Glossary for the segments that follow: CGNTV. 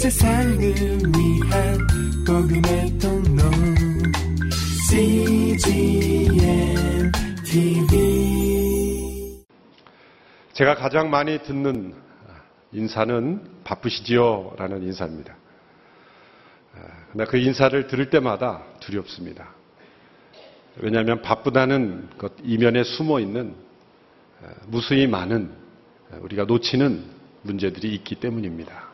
세상을 위한 복음의 통로 CGNTV. 제가 가장 많이 듣는 인사는 바쁘시지요? 라는 인사입니다. 근데 그 인사를 들을 때마다 두렵습니다. 왜냐하면 바쁘다는 것 이면에 숨어있는 무수히 많은 우리가 놓치는 문제들이 있기 때문입니다.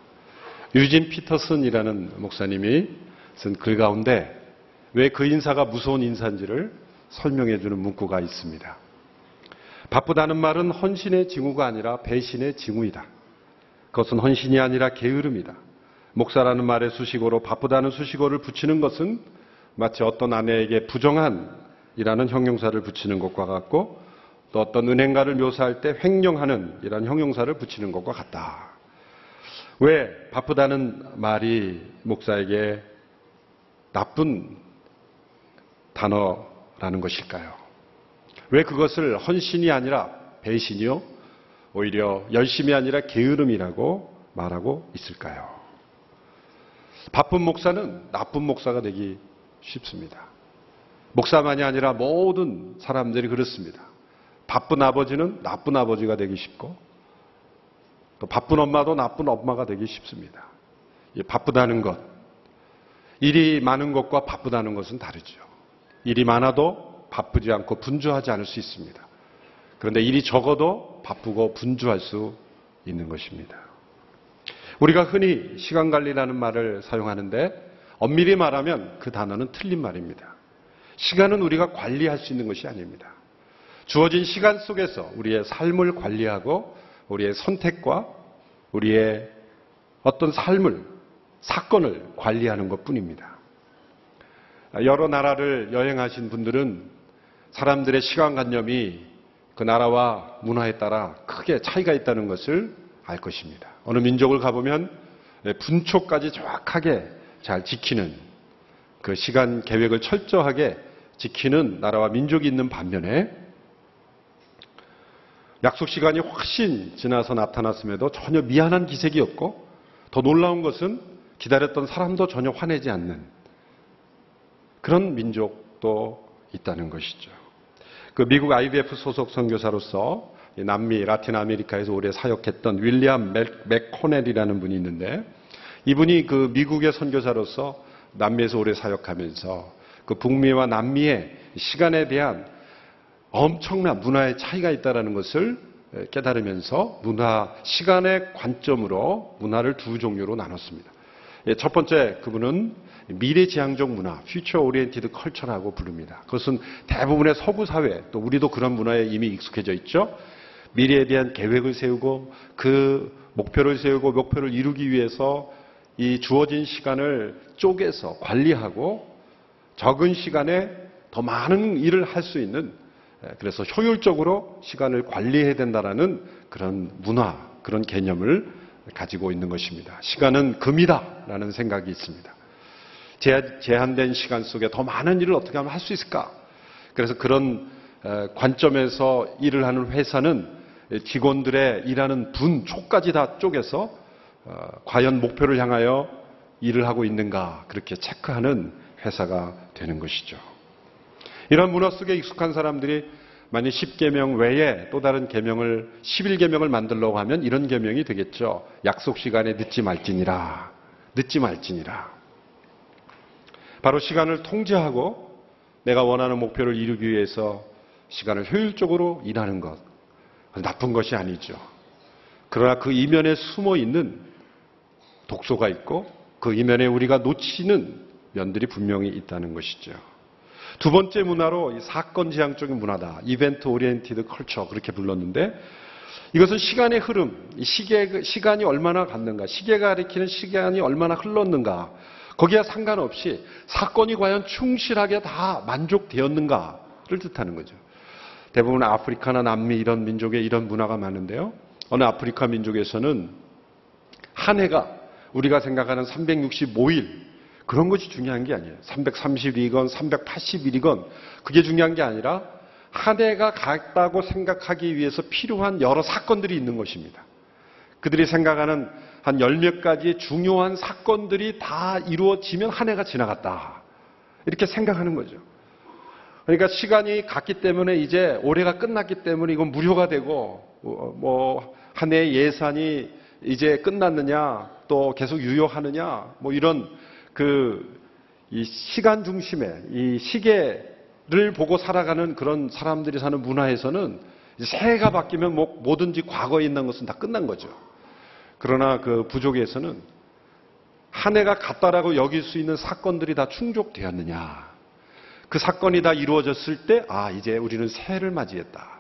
유진 피터슨이라는 목사님이 쓴 글 가운데 왜 그 인사가 무서운 인사인지를 설명해주는 문구가 있습니다. 바쁘다는 말은 헌신의 징후가 아니라 배신의 징후이다. 그것은 헌신이 아니라 게으름이다. 목사라는 말의 수식어로 바쁘다는 수식어를 붙이는 것은 마치 어떤 아내에게 부정한이라는 형용사를 붙이는 것과 같고 또 어떤 은행가를 묘사할 때 횡령하는 이라는 형용사를 붙이는 것과 같다. 왜 바쁘다는 말이 목사에게 나쁜 단어라는 것일까요? 왜 그것을 헌신이 아니라 배신이요? 오히려 열심이 아니라 게으름이라고 말하고 있을까요? 바쁜 목사는 나쁜 목사가 되기 쉽습니다. 목사만이 아니라 모든 사람들이 그렇습니다. 바쁜 아버지는 나쁜 아버지가 되기 쉽고 또 바쁜 엄마도 나쁜 엄마가 되기 쉽습니다. 바쁘다는 것, 일이 많은 것과 바쁘다는 것은 다르죠. 일이 많아도 바쁘지 않고 분주하지 않을 수 있습니다. 그런데 일이 적어도 바쁘고 분주할 수 있는 것입니다. 우리가 흔히 시간 관리라는 말을 사용하는데 엄밀히 말하면 그 단어는 틀린 말입니다. 시간은 우리가 관리할 수 있는 것이 아닙니다. 주어진 시간 속에서 우리의 삶을 관리하고 우리의 선택과 우리의 어떤 삶을, 사건을 관리하는 것뿐입니다. 여러 나라를 여행하신 분들은 사람들의 시간관념이 그 나라와 문화에 따라 크게 차이가 있다는 것을 알 것입니다. 어느 민족을 가보면 분초까지 정확하게 잘 지키는 그 시간 계획을 철저하게 지키는 나라와 민족이 있는 반면에 약속 시간이 훨씬 지나서 나타났음에도 전혀 미안한 기색이었고 더 놀라운 것은 기다렸던 사람도 전혀 화내지 않는 그런 민족도 있다는 것이죠. 그 미국 IBF 소속 선교사로서 남미, 라틴 아메리카에서 오래 사역했던 윌리엄 맥코넬이라는 분이 있는데 이분이 그 미국의 선교사로서 남미에서 오래 사역하면서 그 북미와 남미의 시간에 대한 엄청난 문화의 차이가 있다는 것을 깨달으면서 시간의 관점으로 문화를 두 종류로 나눴습니다. 첫 번째 그분은 미래지향적 문화, Future Oriented Culture라고 부릅니다. 그것은 대부분의 서구 사회, 또 우리도 그런 문화에 이미 익숙해져 있죠. 미래에 대한 계획을 세우고 그 목표를 세우고 목표를 이루기 위해서 이 주어진 시간을 쪼개서 관리하고 적은 시간에 더 많은 일을 할 수 있는 그래서 효율적으로 시간을 관리해야 된다라는 그런 문화, 그런 개념을 가지고 있는 것입니다. 시간은 금이다라는 생각이 있습니다. 제한된 시간 속에 더 많은 일을 어떻게 하면 할 수 있을까? 그래서 그런 관점에서 일을 하는 회사는 직원들의 일하는 분초까지 다 쪼개서 과연 목표를 향하여 일을 하고 있는가 그렇게 체크하는 회사가 되는 것이죠. 이런 문화 속에 익숙한 사람들이 만약 10계명 외에 또 다른 계명을 11계명을 만들려고 하면 이런 계명이 되겠죠. 약속 시간에 늦지 말지니라. 바로 시간을 통제하고 내가 원하는 목표를 이루기 위해서 시간을 효율적으로 일하는 것, 나쁜 것이 아니죠. 그러나 그 이면에 숨어 있는 독소가 있고 그 이면에 우리가 놓치는 면들이 분명히 있다는 것이죠. 두 번째 문화로 사건 지향적인 문화다. 이벤트 오리엔티드 컬처 그렇게 불렀는데 이것은 시간의 흐름, 시간이 얼마나 갔는가, 시계가 가리키는 시간이 얼마나 흘렀는가 거기에 상관없이 사건이 과연 충실하게 다 만족되었는가를 뜻하는 거죠. 대부분 아프리카나 남미 이런 민족에 이런 문화가 많은데요. 어느 아프리카 민족에서는 한 해가 우리가 생각하는 365일 그런 것이 중요한 게 아니에요. 332건 381이건 그게 중요한 게 아니라 한 해가 갔다고 생각하기 위해서 필요한 여러 사건들이 있는 것입니다. 그들이 생각하는 한 열몇 가지 중요한 사건들이 다 이루어지면 한 해가 지나갔다. 이렇게 생각하는 거죠. 그러니까 시간이 갔기 때문에 이제 올해가 끝났기 때문에 이건 무효가 되고 뭐 한 해의 예산이 이제 끝났느냐 또 계속 유효하느냐 뭐 이런 이 시간 중심의 이 시계를 보고 살아가는 그런 사람들이 사는 문화에서는 새해가 바뀌면 뭐든지 과거에 있는 것은 다 끝난 거죠. 그러나 그 부족에서는 한 해가 갔다라고 여길 수 있는 사건들이 다 충족되었느냐. 그 사건이 다 이루어졌을 때 아 이제 우리는 새해를 맞이했다.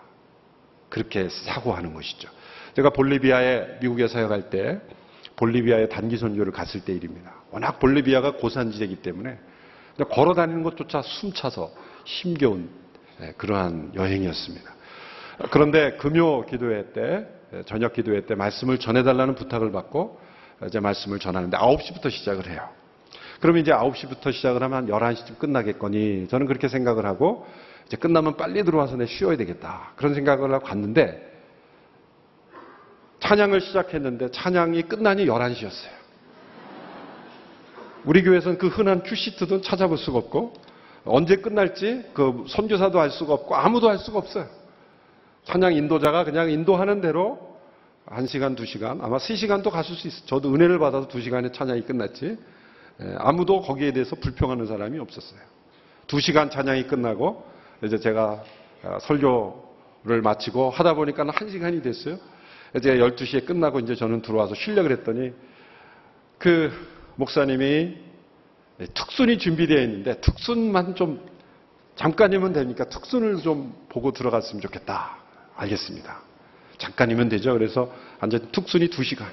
그렇게 사고하는 것이죠. 제가 볼리비아에 미국에 사역할 때 볼리비아에 단기 선교를 갔을 때 일입니다. 워낙 볼리비아가 고산지대이기 때문에 걸어다니는 것조차 숨차서 힘겨운 그러한 여행이었습니다. 그런데 금요 기도회 때 저녁 기도회 때 말씀을 전해달라는 부탁을 받고 이제 말씀을 전하는데 9시부터 시작을 해요. 그러면 이제 9시부터 시작을 하면 11시쯤 끝나겠거니 저는 그렇게 생각을 하고 이제 끝나면 빨리 들어와서 내 쉬어야 되겠다 그런 생각을 하고 갔는데 찬양을 시작했는데 찬양이 끝나니 11시였어요. 우리 교회에서는 그 흔한 큐시트도 찾아볼 수가 없고 언제 끝날지 그 선교사도 알 수가 없고 아무도 알 수가 없어요. 찬양 인도자가 그냥 인도하는 대로 1시간, 2시간 아마 3시간도 갔을 수 있어요. 저도 은혜를 받아서 2시간에 찬양이 끝났지 아무도 거기에 대해서 불평하는 사람이 없었어요. 2시간 찬양이 끝나고 이제 제가 설교를 마치고 하다 보니까 1시간이 됐어요. 제가 12시에 끝나고 이제 저는 들어와서 쉬려고 그랬더니 그 목사님이 특순이 준비되어 있는데 특순만 좀 잠깐이면 되니까 특순을 좀 보고 들어갔으면 좋겠다. 알겠습니다. 잠깐이면 되죠. 그래서 앉았더니 특순이 2시간.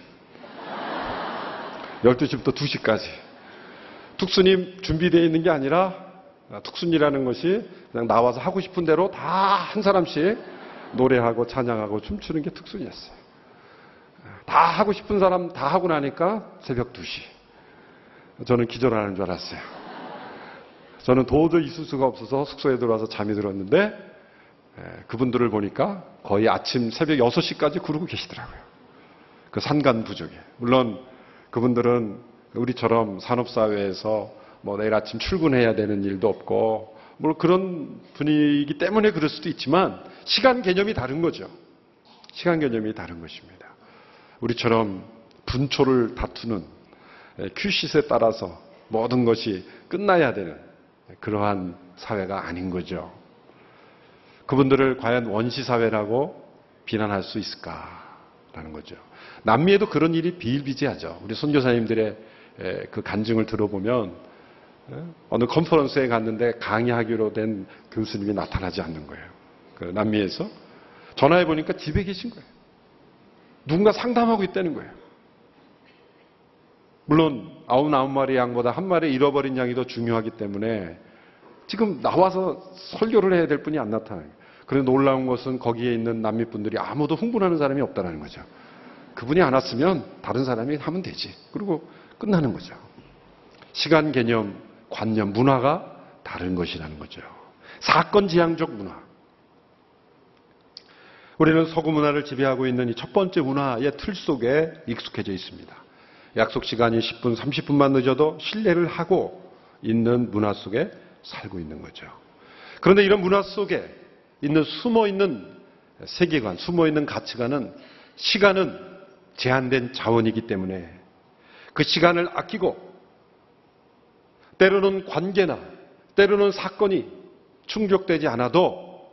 12시부터 2시까지. 특순이 준비되어 있는 게 아니라 특순이라는 것이 그냥 나와서 하고 싶은 대로 다 한 사람씩 노래하고 찬양하고 춤추는 게 특순이었어요. 다 하고 싶은 사람 다 하고 나니까 새벽 2시. 저는 기절하는 줄 알았어요. 저는 도저히 있을 수가 없어서 숙소에 들어와서 잠이 들었는데 그분들을 보니까 거의 아침 새벽 6시까지 구르고 계시더라고요. 그 산간부족에. 물론 그분들은 우리처럼 산업사회에서 뭐 내일 아침 출근해야 되는 일도 없고 뭐 그런 분위기 때문에 그럴 수도 있지만 시간 개념이 다른 거죠. 시간 개념이 다른 것입니다. 우리처럼 분초를 다투는 큐시스에 따라서 모든 것이 끝나야 되는 그러한 사회가 아닌 거죠. 그분들을 과연 원시사회라고 비난할 수 있을까라는 거죠. 남미에도 그런 일이 비일비재하죠. 우리 선교사님들의 그 간증을 들어보면 어느 컨퍼런스에 갔는데 강의하기로 된 교수님이 나타나지 않는 거예요. 그 남미에서 전화해보니까 집에 계신 거예요. 누군가 상담하고 있다는 거예요. 물론 아홉 마리 양보다 한 마리 잃어버린 양이 더 중요하기 때문에 지금 나와서 설교를 해야 될 분이 안 나타나요. 그런데 놀라운 것은 거기에 있는 남미 분들이 아무도 흥분하는 사람이 없다는 거죠. 그분이 안 왔으면 다른 사람이 하면 되지. 그리고 끝나는 거죠. 시간 개념, 관념, 문화가 다른 것이라는 거죠. 사건지향적 문화. 우리는 서구 문화를 지배하고 있는 이 첫 번째 문화의 틀 속에 익숙해져 있습니다. 약속 시간이 10분, 30분만 늦어도 신뢰를 하고 있는 문화 속에 살고 있는 거죠. 그런데 이런 문화 속에 있는 숨어있는 세계관, 숨어있는 가치관은 시간은 제한된 자원이기 때문에 그 시간을 아끼고 때로는 관계나 때로는 사건이 충족되지 않아도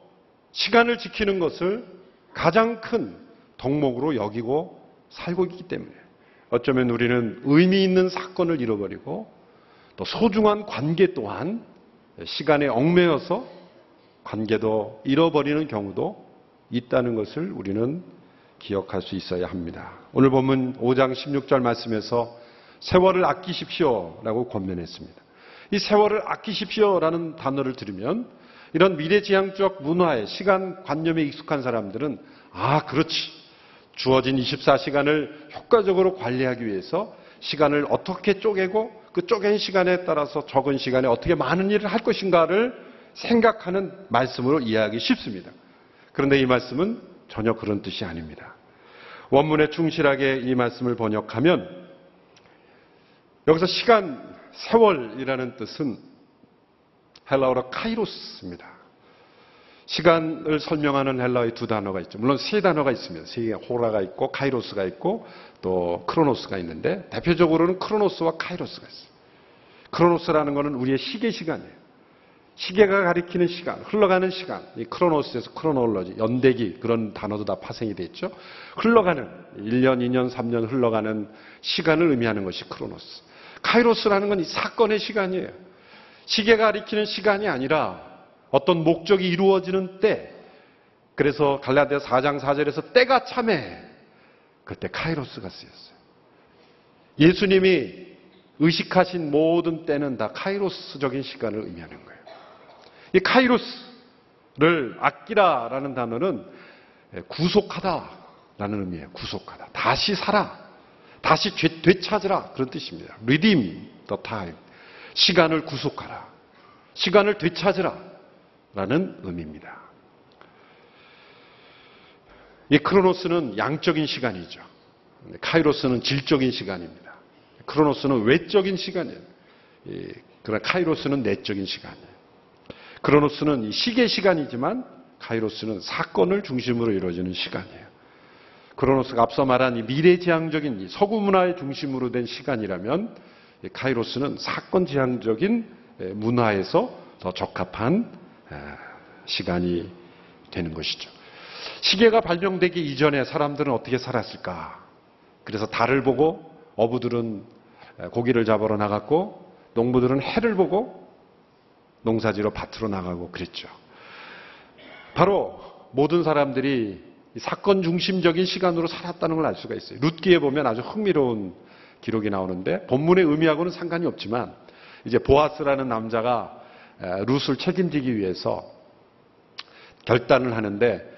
시간을 지키는 것을 가장 큰 덕목으로 여기고 살고 있기 때문에 어쩌면 우리는 의미 있는 사건을 잃어버리고 또 소중한 관계 또한 시간에 얽매여서 관계도 잃어버리는 경우도 있다는 것을 우리는 기억할 수 있어야 합니다. 오늘 본문 5장 16절 말씀에서 세월을 아끼십시오라고 권면했습니다. 이 세월을 아끼십시오라는 단어를 들으면 이런 미래지향적 문화에 시간 관념에 익숙한 사람들은 아 그렇지 주어진 24시간을 효과적으로 관리하기 위해서 시간을 어떻게 쪼개고 그 쪼갠 시간에 따라서 적은 시간에 어떻게 많은 일을 할 것인가를 생각하는 말씀으로 이해하기 쉽습니다. 그런데 이 말씀은 전혀 그런 뜻이 아닙니다. 원문에 충실하게 이 말씀을 번역하면 여기서 시간, 세월이라는 뜻은 헬라어로 카이로스입니다. 시간을 설명하는 헬라의 두 단어가 있죠. 물론 세 단어가 있습니다. 세 호라가 있고 카이로스가 있고 또 크로노스가 있는데 대표적으로는 크로노스와 카이로스가 있습니다. 크로노스라는 것은 우리의 시계 시간이에요. 시계가 가리키는 시간, 흘러가는 시간. 이 크로노스에서 크로놀로지, 연대기 그런 단어도 다 파생이 돼 있죠. 흘러가는 1년, 2년, 3년 흘러가는 시간을 의미하는 것이 크로노스. 카이로스라는 건 이 사건의 시간이에요. 시계가 가리키는 시간이 아니라 어떤 목적이 이루어지는 때, 그래서 갈라디아 4장 4절에서 때가 참해, 그때 카이로스가 쓰였어요. 예수님이 의식하신 모든 때는 다 카이로스적인 시간을 의미하는 거예요. 이 카이로스를 아끼라라는 단어는 구속하다라는 의미예요. 구속하다, 다시 살아, 다시 되찾으라 그런 뜻입니다. Redeem the time, 시간을 구속하라, 시간을 되찾으라 라는 의미입니다. 이 크로노스는 양적인 시간이죠. 카이로스는 질적인 시간입니다. 크로노스는 외적인 시간이에요. 그러나 카이로스는 내적인 시간이에요. 크로노스는 시계 시간이지만 카이로스는 사건을 중심으로 이루어지는 시간이에요. 크로노스가 앞서 말한 이 미래지향적인 이 서구 문화의 중심으로 된 시간이라면 이 카이로스는 사건지향적인 문화에서 더 적합한 시간이 되는 것이죠. 시계가 발명되기 이전에 사람들은 어떻게 살았을까? 그래서 달을 보고 어부들은 고기를 잡으러 나갔고 농부들은 해를 보고 농사지러 밭으로 나가고 그랬죠. 바로 모든 사람들이 사건 중심적인 시간으로 살았다는 걸 알 수가 있어요. 룻기에 보면 아주 흥미로운 기록이 나오는데 본문의 의미하고는 상관이 없지만 이제 보아스라는 남자가 룻을 책임지기 위해서 결단을 하는데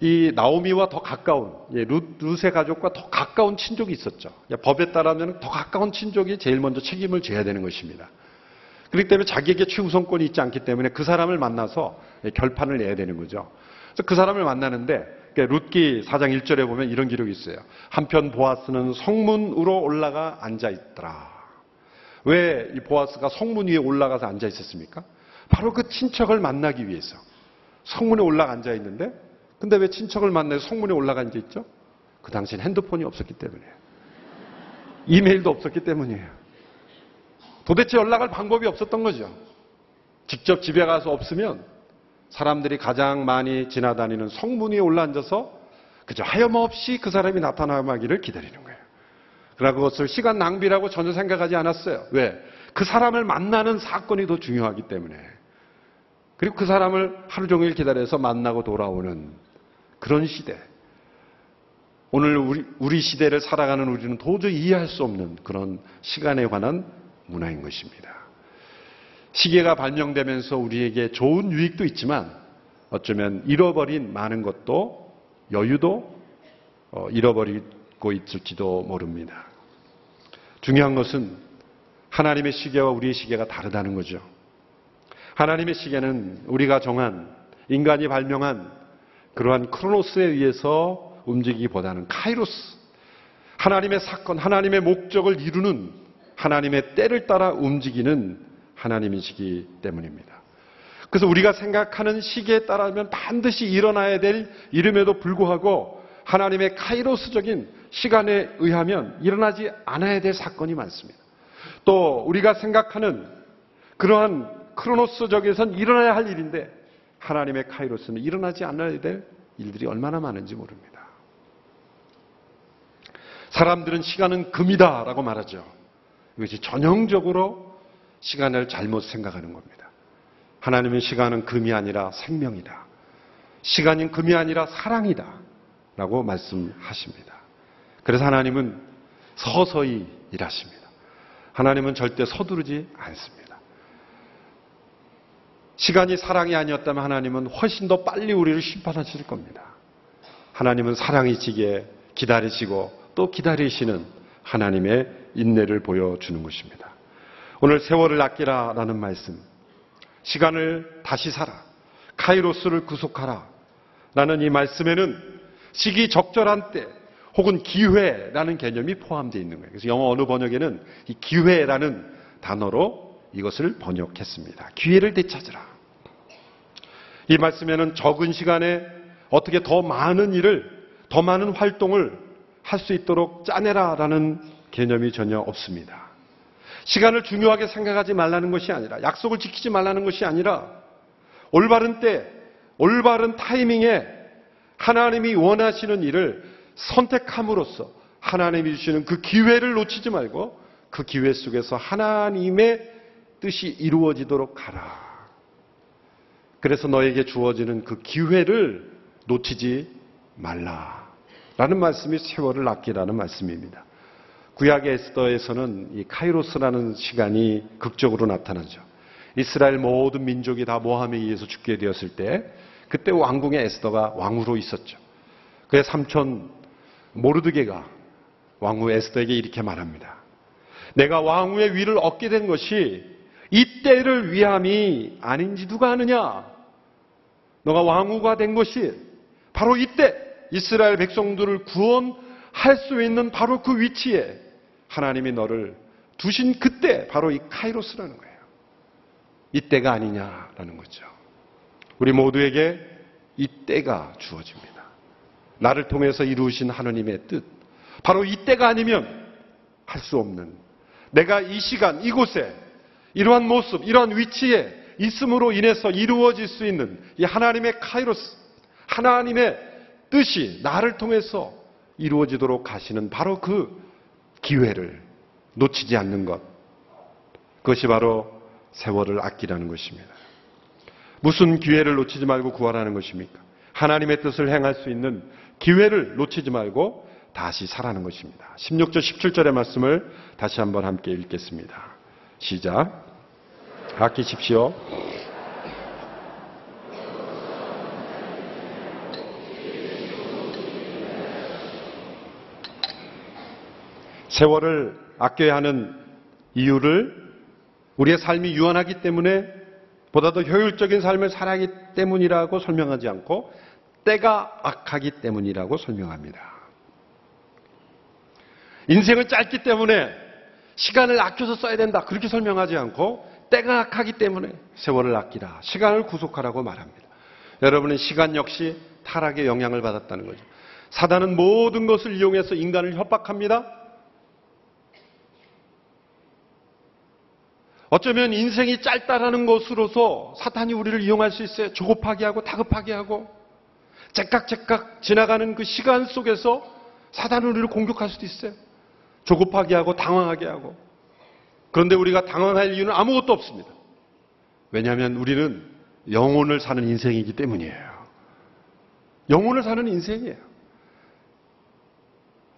이 나오미와 더 가까운 룻의 가족과 더 가까운 친족이 있었죠. 법에 따르면 더 가까운 친족이 제일 먼저 책임을 져야 되는 것입니다. 그렇기 때문에 자기에게 최우선권이 있지 않기 때문에 그 사람을 만나서 결판을 내야 되는 거죠. 그래서 그 사람을 만나는데 룻기 4장 1절에 보면 이런 기록이 있어요. 한편 보아스는 성문으로 올라가 앉아 있더라. 왜 이 보아스가 성문 위에 올라가서 앉아 있었습니까? 바로 그 친척을 만나기 위해서 성문에 올라가 앉아 있는데, 근데 왜 친척을 만나서 성문에 올라가 앉아 있죠? 그 당시엔 핸드폰이 없었기 때문이에요. 이메일도 없었기 때문이에요. 도대체 연락할 방법이 없었던 거죠. 직접 집에 가서 없으면 사람들이 가장 많이 지나다니는 성문 위에 올라앉아서 그저 하염없이 그 사람이 나타나기를 기다리는 거예요. 그러나 그것을 시간 낭비라고 전혀 생각하지 않았어요. 왜? 그 사람을 만나는 사건이 더 중요하기 때문에. 그리고 그 사람을 하루 종일 기다려서 만나고 돌아오는 그런 시대. 오늘 우리 시대를 살아가는 우리는 도저히 이해할 수 없는 그런 시간에 관한 문화인 것입니다. 시계가 발명되면서 우리에게 좋은 유익도 있지만 어쩌면 잃어버린 많은 것도 여유도 잃어버린 있을지도 모릅니다. 중요한 것은 하나님의 시계와 우리의 시계가 다르다는 거죠. 하나님의 시계는 우리가 정한, 인간이 발명한 그러한 크로노스에 의해서 움직이기보다는 카이로스, 하나님의 사건, 하나님의 목적을 이루는 하나님의 때를 따라 움직이는 하나님이시기 때문입니다. 그래서 우리가 생각하는 시기에 따르면 반드시 일어나야 될 일임에도 불구하고 하나님의 카이로스적인 시간에 의하면 일어나지 않아야 될 사건이 많습니다. 또 우리가 생각하는 그러한 크로노스적에선 일어나야 할 일인데 하나님의 카이로스는 일어나지 않아야 될 일들이 얼마나 많은지 모릅니다. 사람들은 시간은 금이다 라고 말하죠. 이것이 전형적으로 시간을 잘못 생각하는 겁니다. 하나님의 시간은 금이 아니라 생명이다. 시간은 금이 아니라 사랑이다 라고 말씀하십니다. 그래서 하나님은 서서히 일하십니다. 하나님은 절대 서두르지 않습니다. 시간이 사랑이 아니었다면 하나님은 훨씬 더 빨리 우리를 심판하실 겁니다. 하나님은 사랑이시기에 기다리시고 또 기다리시는 하나님의 인내를 보여주는 것입니다. 오늘 세월을 아끼라라는 말씀, 시간을 다시 살아, 카이로스를 구속하라 라는 이 말씀에는 시기 적절한 때, 혹은 기회라는 개념이 포함되어 있는 거예요. 그래서 영어 언어 번역에는 이 기회라는 단어로 이것을 번역했습니다. 기회를 되찾으라. 이 말씀에는 적은 시간에 어떻게 더 많은 일을, 더 많은 활동을 할 수 있도록 짜내라라는 개념이 전혀 없습니다. 시간을 중요하게 생각하지 말라는 것이 아니라, 약속을 지키지 말라는 것이 아니라, 올바른 때, 올바른 타이밍에 하나님이 원하시는 일을 선택함으로써 하나님이 주시는 그 기회를 놓치지 말고 그 기회 속에서 하나님의 뜻이 이루어지도록 하라. 그래서 너에게 주어지는 그 기회를 놓치지 말라라는 말씀이 세월을 아끼라는 말씀입니다. 구약의 에스더에서는 이 카이로스라는 시간이 극적으로 나타나죠. 이스라엘 모든 민족이 다 모함에 의해서 죽게 되었을 때, 그때 왕궁에 에스더가 왕후로 있었죠. 그의 삼촌 모르드게가 왕후 에스더에게 이렇게 말합니다. 내가 왕후의 위를 얻게 된 것이 이 때를 위함이 아닌지 누가 아느냐? 너가 왕후가 된 것이 바로 이때 이스라엘 백성들을 구원할 수 있는 바로 그 위치에 하나님이 너를 두신 그때, 바로 이 카이로스라는 거예요. 이때가 아니냐라는 거죠. 우리 모두에게 이때가 주어집니다. 나를 통해서 이루신 하나님의 뜻, 바로 이때가 아니면 할 수 없는, 내가 이 시간, 이곳에, 이러한 모습, 이러한 위치에 있음으로 인해서 이루어질 수 있는 이 하나님의 카이로스, 하나님의 뜻이 나를 통해서 이루어지도록 하시는 바로 그 기회를 놓치지 않는 것, 그것이 바로 세월을 아끼라는 것입니다. 무슨 기회를 놓치지 말고 구하라는 것입니까? 하나님의 뜻을 행할 수 있는 기회를 놓치지 말고 다시 사라는 것입니다. 16절, 17절의 말씀을 다시 한번 함께 읽겠습니다. 시작. 아끼십시오. 세월을 아껴야 하는 이유를, 우리의 삶이 유한하기 때문에, 보다 더 효율적인 삶을 살아가기 때문이라고 설명하지 않고 때가 악하기 때문이라고 설명합니다. 인생은 짧기 때문에 시간을 아껴서 써야 된다, 그렇게 설명하지 않고 때가 악하기 때문에 세월을 아끼라, 시간을 구속하라고 말합니다. 여러분은 시간 역시 타락의 영향을 받았다는 거죠. 사단은 모든 것을 이용해서 인간을 협박합니다. 어쩌면 인생이 짧다라는 것으로서 사탄이 우리를 이용할 수 있어요. 조급하게 하고 다급하게 하고 째깍째깍 지나가는 그 시간 속에서 사탄은 우리를 공격할 수도 있어요. 조급하게 하고 당황하게 하고. 그런데 우리가 당황할 이유는 아무것도 없습니다. 왜냐하면 우리는 영혼을 사는 인생이기 때문이에요. 영혼을 사는 인생이에요.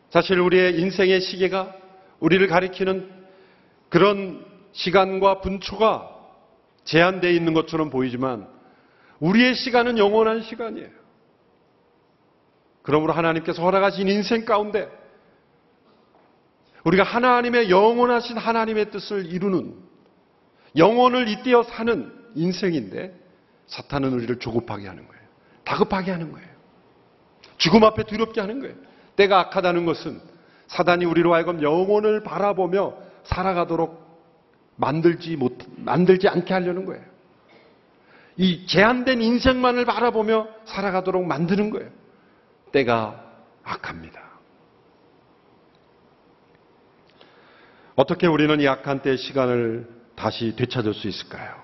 사실 우리의 인생의 시계가 우리를 가리키는 그런 시간과 분초가 제한되어 있는 것처럼 보이지만 우리의 시간은 영원한 시간이에요. 그러므로 하나님께서 허락하신 인생 가운데 우리가 하나님의 영원하신 하나님의 뜻을 이루는, 영혼을 잇대어 사는 인생인데 사탄은 우리를 조급하게 하는 거예요. 다급하게 하는 거예요. 죽음 앞에 두렵게 하는 거예요. 때가 악하다는 것은 사단이 우리로 하여금 영혼을 바라보며 살아가도록 만들지 않게 하려는 거예요. 이 제한된 인생만을 바라보며 살아가도록 만드는 거예요. 때가 악합니다. 어떻게 우리는 이 악한 때의 시간을 다시 되찾을 수 있을까요?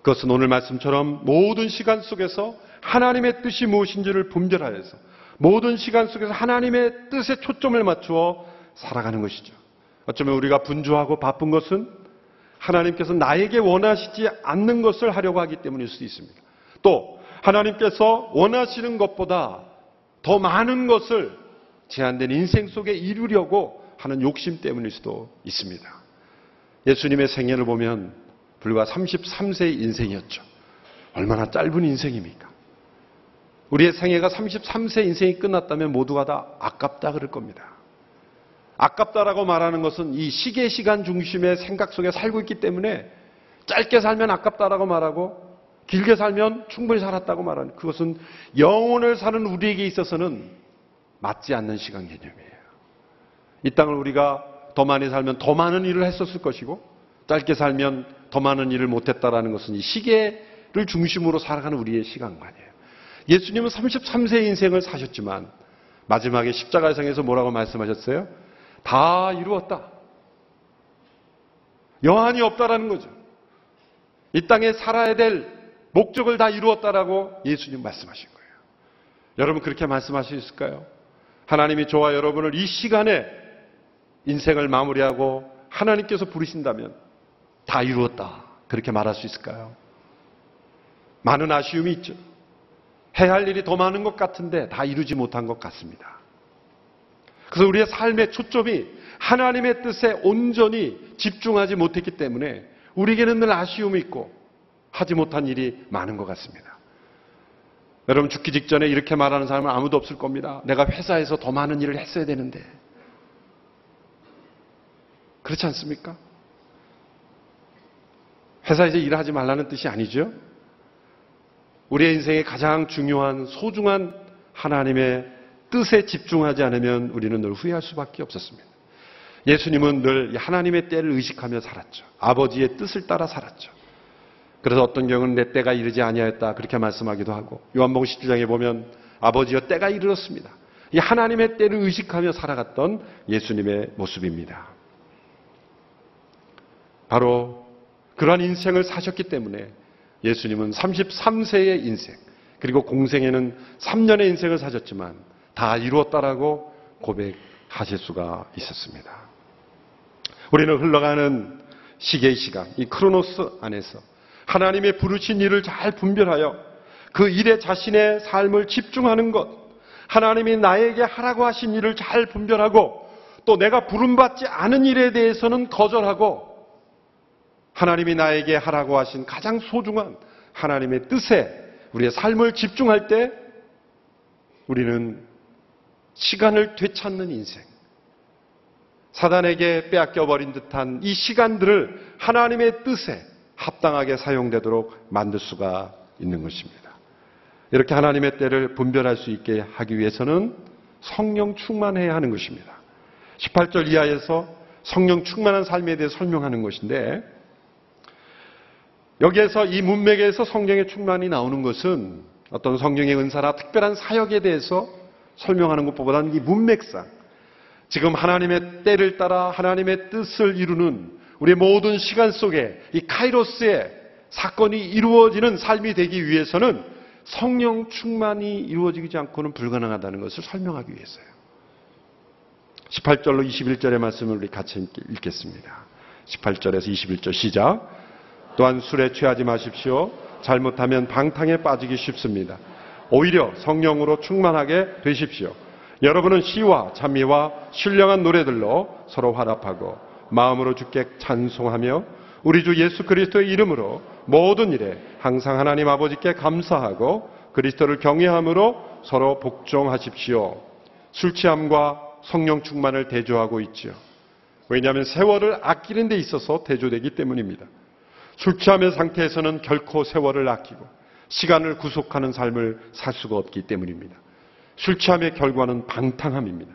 그것은 오늘 말씀처럼 모든 시간 속에서 하나님의 뜻이 무엇인지를 분별하여서 모든 시간 속에서 하나님의 뜻에 초점을 맞추어 살아가는 것이죠. 어쩌면 우리가 분주하고 바쁜 것은 하나님께서 나에게 원하시지 않는 것을 하려고 하기 때문일 수도 있습니다. 또 하나님께서 원하시는 것보다 더 많은 것을 제한된 인생 속에 이루려고 하는 욕심 때문일 수도 있습니다. 예수님의 생애를 보면 불과 33세의 인생이었죠. 얼마나 짧은 인생입니까? 우리의 생애가 33세 인생이 끝났다면 모두가 다 아깝다 그럴 겁니다. 아깝다라고 말하는 것은 이 시계 시간 중심의 생각 속에 살고 있기 때문에 짧게 살면 아깝다라고 말하고 길게 살면 충분히 살았다고 말하는, 그것은 영혼을 사는 우리에게 있어서는 맞지 않는 시간 개념이에요. 이 땅을 우리가 더 많이 살면 더 많은 일을 했었을 것이고, 짧게 살면 더 많은 일을 못했다라는 것은 이 시계를 중심으로 살아가는 우리의 시간관이에요. 예수님은 33세의 인생을 사셨지만 마지막에 십자가상에서 뭐라고 말씀하셨어요? 다 이루었다. 여한이 없다라는 거죠. 이 땅에 살아야 될 목적을 다 이루었다라고 예수님 말씀하신 거예요. 여러분 그렇게 말씀하실 수 있을까요? 하나님이 저와 여러분을 이 시간에 인생을 마무리하고 하나님께서 부르신다면 다 이루었다 그렇게 말할 수 있을까요? 많은 아쉬움이 있죠. 해야 할 일이 더 많은 것 같은데 다 이루지 못한 것 같습니다. 그래서 우리의 삶의 초점이 하나님의 뜻에 온전히 집중하지 못했기 때문에 우리에게는 늘 아쉬움이 있고 하지 못한 일이 많은 것 같습니다. 여러분 죽기 직전에 이렇게 말하는 사람은 아무도 없을 겁니다. 내가 회사에서 더 많은 일을 했어야 되는데. 그렇지 않습니까? 회사에서 일하지 말라는 뜻이 아니죠. 우리의 인생의 가장 중요한 소중한 하나님의 뜻에 집중하지 않으면 우리는 늘 후회할 수밖에 없었습니다. 예수님은 늘 하나님의 때를 의식하며 살았죠. 아버지의 뜻을 따라 살았죠. 그래서 어떤 경우는 내 때가 이르지 아니하였다 그렇게 말씀하기도 하고, 요한복음 17장에 보면 아버지여 때가 이르렀습니다. 이 하나님의 때를 의식하며 살아갔던 예수님의 모습입니다. 바로 그러한 인생을 사셨기 때문에 예수님은 33세의 인생, 그리고 공생에는 3년의 인생을 사셨지만 다 이루었다라고 고백하실 수가 있었습니다. 우리는 흘러가는 시계의 시간, 이 크로노스 안에서 하나님의 부르신 일을 잘 분별하여 그 일에 자신의 삶을 집중하는 것, 하나님이 나에게 하라고 하신 일을 잘 분별하고 또 내가 부름받지 않은 일에 대해서는 거절하고 하나님이 나에게 하라고 하신 가장 소중한 하나님의 뜻에 우리의 삶을 집중할 때 우리는 시간을 되찾는 인생, 사단에게 빼앗겨버린 듯한 이 시간들을 하나님의 뜻에 합당하게 사용되도록 만들 수가 있는 것입니다. 이렇게 하나님의 때를 분별할 수 있게 하기 위해서는 성령 충만해야 하는 것입니다. 18절 이하에서 성령 충만한 삶에 대해 설명하는 것인데, 여기에서 이 문맥에서 성령의 충만이 나오는 것은 어떤 성령의 은사나 특별한 사역에 대해서 설명하는 것보다는 이 문맥상 지금 하나님의 때를 따라 하나님의 뜻을 이루는 우리의 모든 시간 속에 이 카이로스의 사건이 이루어지는 삶이 되기 위해서는 성령 충만이 이루어지지 않고는 불가능하다는 것을 설명하기 위해서요. 18절로 21절의 말씀을 우리 같이 읽겠습니다. 18절에서 21절 시작. 또한 술에 취하지 마십시오. 잘못하면 방탕에 빠지기 쉽습니다. 오히려 성령으로 충만하게 되십시오. 여러분은 시와 찬미와 신령한 노래들로 서로 화답하고 마음으로 주께 찬송하며 우리 주 예수 그리스도의 이름으로 모든 일에 항상 하나님 아버지께 감사하고 그리스도를 경외함으로 서로 복종하십시오. 술 취함과 성령 충만을 대조하고 있죠. 왜냐하면 세월을 아끼는 데 있어서 대조되기 때문입니다. 술 취함의 상태에서는 결코 세월을 아끼고 시간을 구속하는 삶을 살 수가 없기 때문입니다. 술 취함의 결과는 방탕함입니다.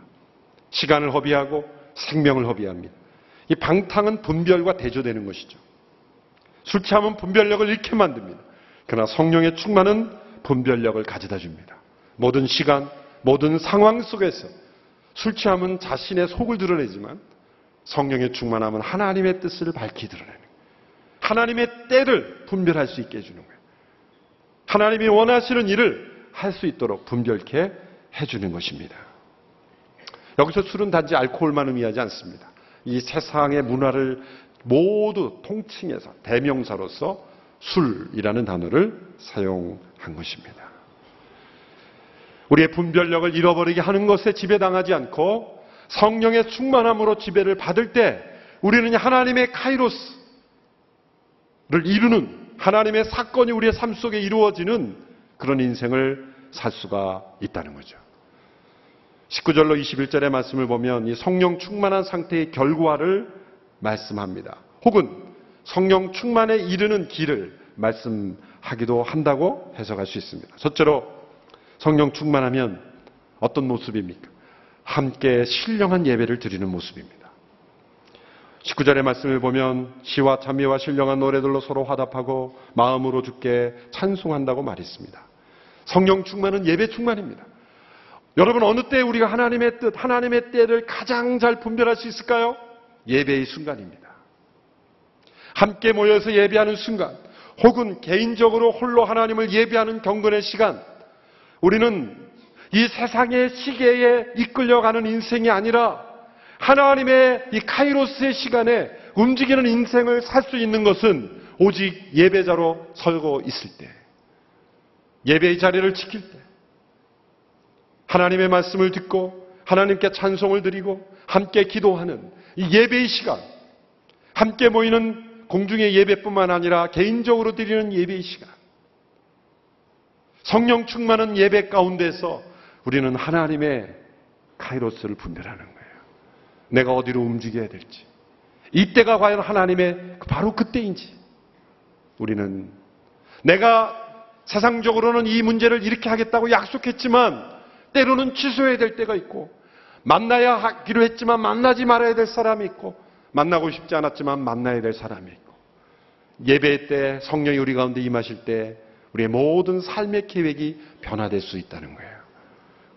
시간을 허비하고 생명을 허비합니다. 이 방탕은 분별과 대조되는 것이죠. 술 취함은 분별력을 잃게 만듭니다. 그러나 성령의 충만은 분별력을 가져다 줍니다. 모든 시간, 모든 상황 속에서 술 취함은 자신의 속을 드러내지만 성령의 충만함은 하나님의 뜻을 밝히 드러냅니다. 하나님의 때를 분별할 수 있게 해주는 거예요. 하나님이 원하시는 일을 할 수 있도록 분별케 해주는 것입니다. 여기서 술은 단지 알코올만 의미하지 않습니다. 이 세상의 문화를 모두 통칭해서 대명사로서 술이라는 단어를 사용한 것입니다. 우리의 분별력을 잃어버리게 하는 것에 지배당하지 않고 성령의 충만함으로 지배를 받을 때 우리는 하나님의 카이로스 를 이루는 하나님의 사건이 우리의 삶 속에 이루어지는 그런 인생을 살 수가 있다는 거죠. 19절로 21절의 말씀을 보면 이 성령 충만한 상태의 결과를 말씀합니다. 혹은 성령 충만에 이르는 길을 말씀하기도 한다고 해석할 수 있습니다. 첫째로 성령 충만하면 어떤 모습입니까? 함께 신령한 예배를 드리는 모습입니다. 19절의 말씀을 보면 시와 찬미와 신령한 노래들로 서로 화답하고 마음으로 주께 찬송한다고 말했습니다. 성령 충만은 예배 충만입니다. 여러분, 어느 때 우리가 하나님의 뜻, 하나님의 때를 가장 잘 분별할 수 있을까요? 예배의 순간입니다. 함께 모여서 예배하는 순간, 혹은 개인적으로 홀로 하나님을 예배하는 경건의 시간, 우리는 이 세상의 시계에 이끌려가는 인생이 아니라 하나님의 이 카이로스의 시간에 움직이는 인생을 살 수 있는 것은 오직 예배자로 서고 있을 때, 예배의 자리를 지킬 때, 하나님의 말씀을 듣고 하나님께 찬송을 드리고 함께 기도하는 이 예배의 시간, 함께 모이는 공중의 예배뿐만 아니라 개인적으로 드리는 예배의 시간, 성령 충만한 예배 가운데서 우리는 하나님의 카이로스를 분별하는 거예요. 내가 어디로 움직여야 될지, 이때가 과연 하나님의 바로 그때인지, 우리는 내가 세상적으로는 이 문제를 이렇게 하겠다고 약속했지만 때로는 취소해야 될 때가 있고, 만나야 하기로 했지만 만나지 말아야 될 사람이 있고, 만나고 싶지 않았지만 만나야 될 사람이 있고, 예배 때 성령이 우리 가운데 임하실 때 우리의 모든 삶의 계획이 변화될 수 있다는 거예요.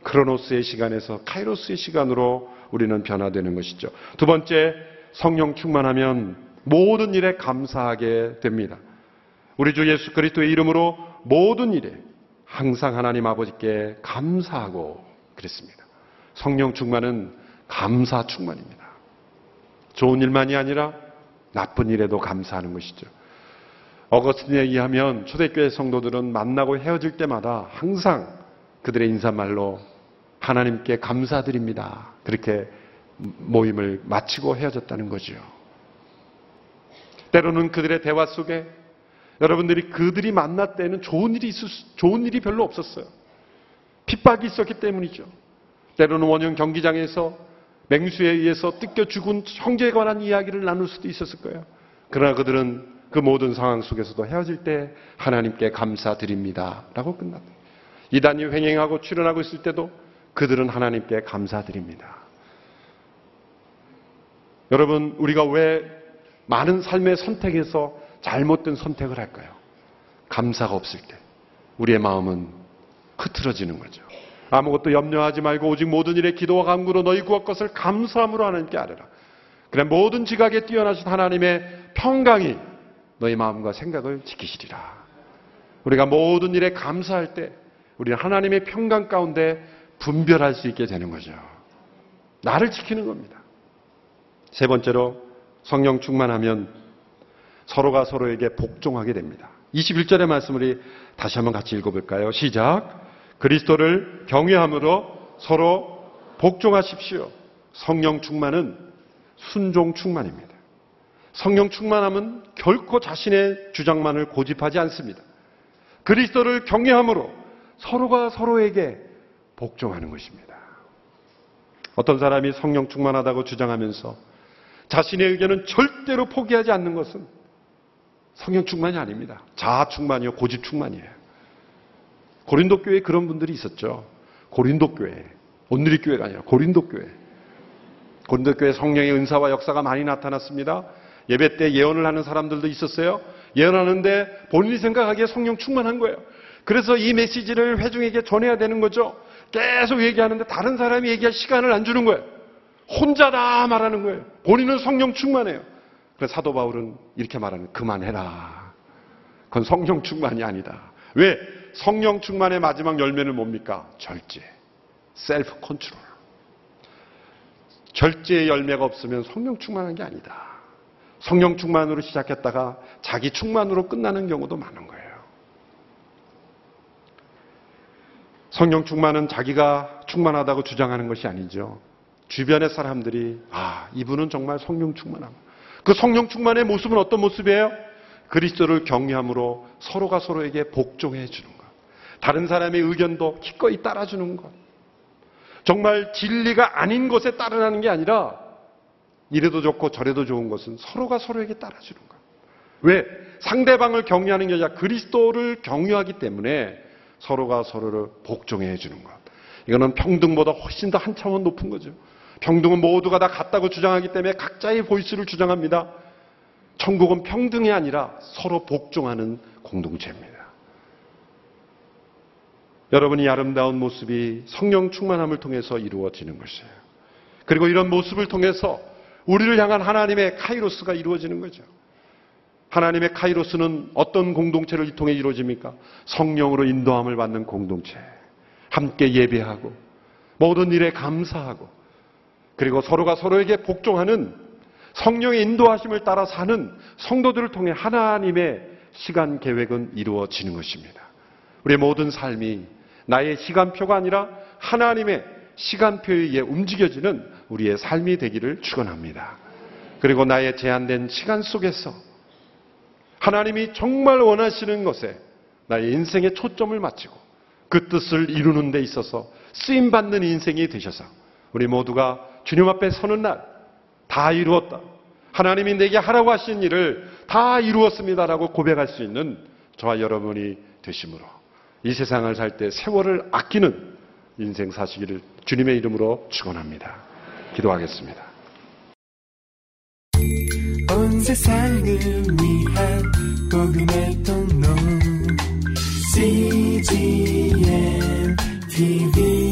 크로노스의 시간에서 카이로스의 시간으로 우리는 변화되는 것이죠. 두 번째, 성령 충만하면 모든 일에 감사하게 됩니다. 우리 주 예수 그리스도의 이름으로 모든 일에 항상 하나님 아버지께 감사하고 그랬습니다. 성령 충만은 감사 충만입니다. 좋은 일만이 아니라 나쁜 일에도 감사하는 것이죠. 어거스틴에 의하면 초대교회 성도들은 만나고 헤어질 때마다 항상 그들의 인사말로 하나님께 감사드립니다, 그렇게 모임을 마치고 헤어졌다는 거죠. 때로는 그들의 대화 속에 여러분들이 그들이 만날 때는 좋은 일이 별로 없었어요. 핍박이 있었기 때문이죠. 때로는 원형 경기장에서 맹수에 의해서 뜯겨 죽은 형제에 관한 이야기를 나눌 수도 있었을 거예요. 그러나 그들은 그 모든 상황 속에서도 헤어질 때 하나님께 감사드립니다 라고 끝났다. 이단이 횡행하고 출현하고 있을 때도 그들은 하나님께 감사드립니다. 여러분, 우리가 왜 많은 삶의 선택에서 잘못된 선택을 할까요? 감사가 없을 때 우리의 마음은 흐트러지는 거죠. 아무것도 염려하지 말고 오직 모든 일에 기도와 간구로 너희 구할 것을 감사함으로 하나님께 아뢰라. 그래 모든 지각에 뛰어나신 하나님의 평강이 너희 마음과 생각을 지키시리라. 우리가 모든 일에 감사할 때 우리는 하나님의 평강 가운데 분별할 수 있게 되는 거죠. 나를 지키는 겁니다. 세 번째로, 성령 충만하면 서로가 서로에게 복종하게 됩니다. 21절의 말씀 우리 다시 한번 같이 읽어볼까요? 시작! 그리스도를 경외함으로 서로 복종하십시오. 성령 충만은 순종 충만입니다. 성령 충만함은 결코 자신의 주장만을 고집하지 않습니다. 그리스도를 경외함으로 서로가 서로에게 복종하는 것입니다. 어떤 사람이 성령 충만하다고 주장하면서 자신의 의견은 절대로 포기하지 않는 것은 성령 충만이 아닙니다. 자아 충만이요, 고집 충만이에요. 고린도 교회에 그런 분들이 있었죠. 고린도 교회, 온누리 교회가 아니라 고린도 교회. 고린도 교회 성령의 은사와 역사가 많이 나타났습니다. 예배 때 예언을 하는 사람들도 있었어요. 예언하는데 본인이 생각하기에 성령 충만한 거예요. 그래서 이 메시지를 회중에게 전해야 되는 거죠. 계속 얘기하는데 다른 사람이 얘기할 시간을 안 주는 거예요. 혼자다 말하는 거예요. 본인은 성령 충만해요. 그래서 사도 바울은 이렇게 말하는, 그만해라. 그건 성령 충만이 아니다. 왜? 성령 충만의 마지막 열매는 뭡니까? 절제, 셀프 컨트롤. 절제의 열매가 없으면 성령 충만한 게 아니다. 성령 충만으로 시작했다가 자기 충만으로 끝나는 경우도 많은 거예요. 성령 충만은 자기가 충만하다고 주장하는 것이 아니죠. 주변의 사람들이, 아, 이분은 정말 성령 충만함. 그 성령 충만의 모습은 어떤 모습이에요? 그리스도를 경외함으로 서로가 서로에게 복종해 주는 것. 다른 사람의 의견도 기꺼이 따라주는 것. 정말 진리가 아닌 것에 따르라는 게 아니라 이래도 좋고 저래도 좋은 것은 서로가 서로에게 따라주는 것. 왜? 상대방을 경외하는 게 아니라 그리스도를 경외하기 때문에 서로가 서로를 복종해 주는 것. 이거는 평등보다 훨씬 더 한 차원 높은 거죠. 평등은 모두가 다 같다고 주장하기 때문에 각자의 보이스를 주장합니다. 천국은 평등이 아니라 서로 복종하는 공동체입니다. 여러분이 아름다운 모습이 성령 충만함을 통해서 이루어지는 것이에요. 그리고 이런 모습을 통해서 우리를 향한 하나님의 카이로스가 이루어지는 거죠. 하나님의 카이로스는 어떤 공동체를 통해 이루어집니까? 성령으로 인도함을 받는 공동체. 함께 예배하고 모든 일에 감사하고 그리고 서로가 서로에게 복종하는 성령의 인도하심을 따라 사는 성도들을 통해 하나님의 시간 계획은 이루어지는 것입니다. 우리의 모든 삶이 나의 시간표가 아니라 하나님의 시간표에 의해 움직여지는 우리의 삶이 되기를 축원합니다. 그리고 나의 제한된 시간 속에서 하나님이 정말 원하시는 것에 나의 인생의 초점을 맞추고 그 뜻을 이루는 데 있어서 쓰임받는 인생이 되셔서 우리 모두가 주님 앞에 서는 날 다 이루었다. 하나님이 내게 하라고 하신 일을 다 이루었습니다라고 고백할 수 있는 저와 여러분이 되심으로 이 세상을 살 때 세월을 아끼는 인생 사시기를 주님의 이름으로 축원합니다. 기도하겠습니다. 온 세상을 위한 복음의 통로 CGNTV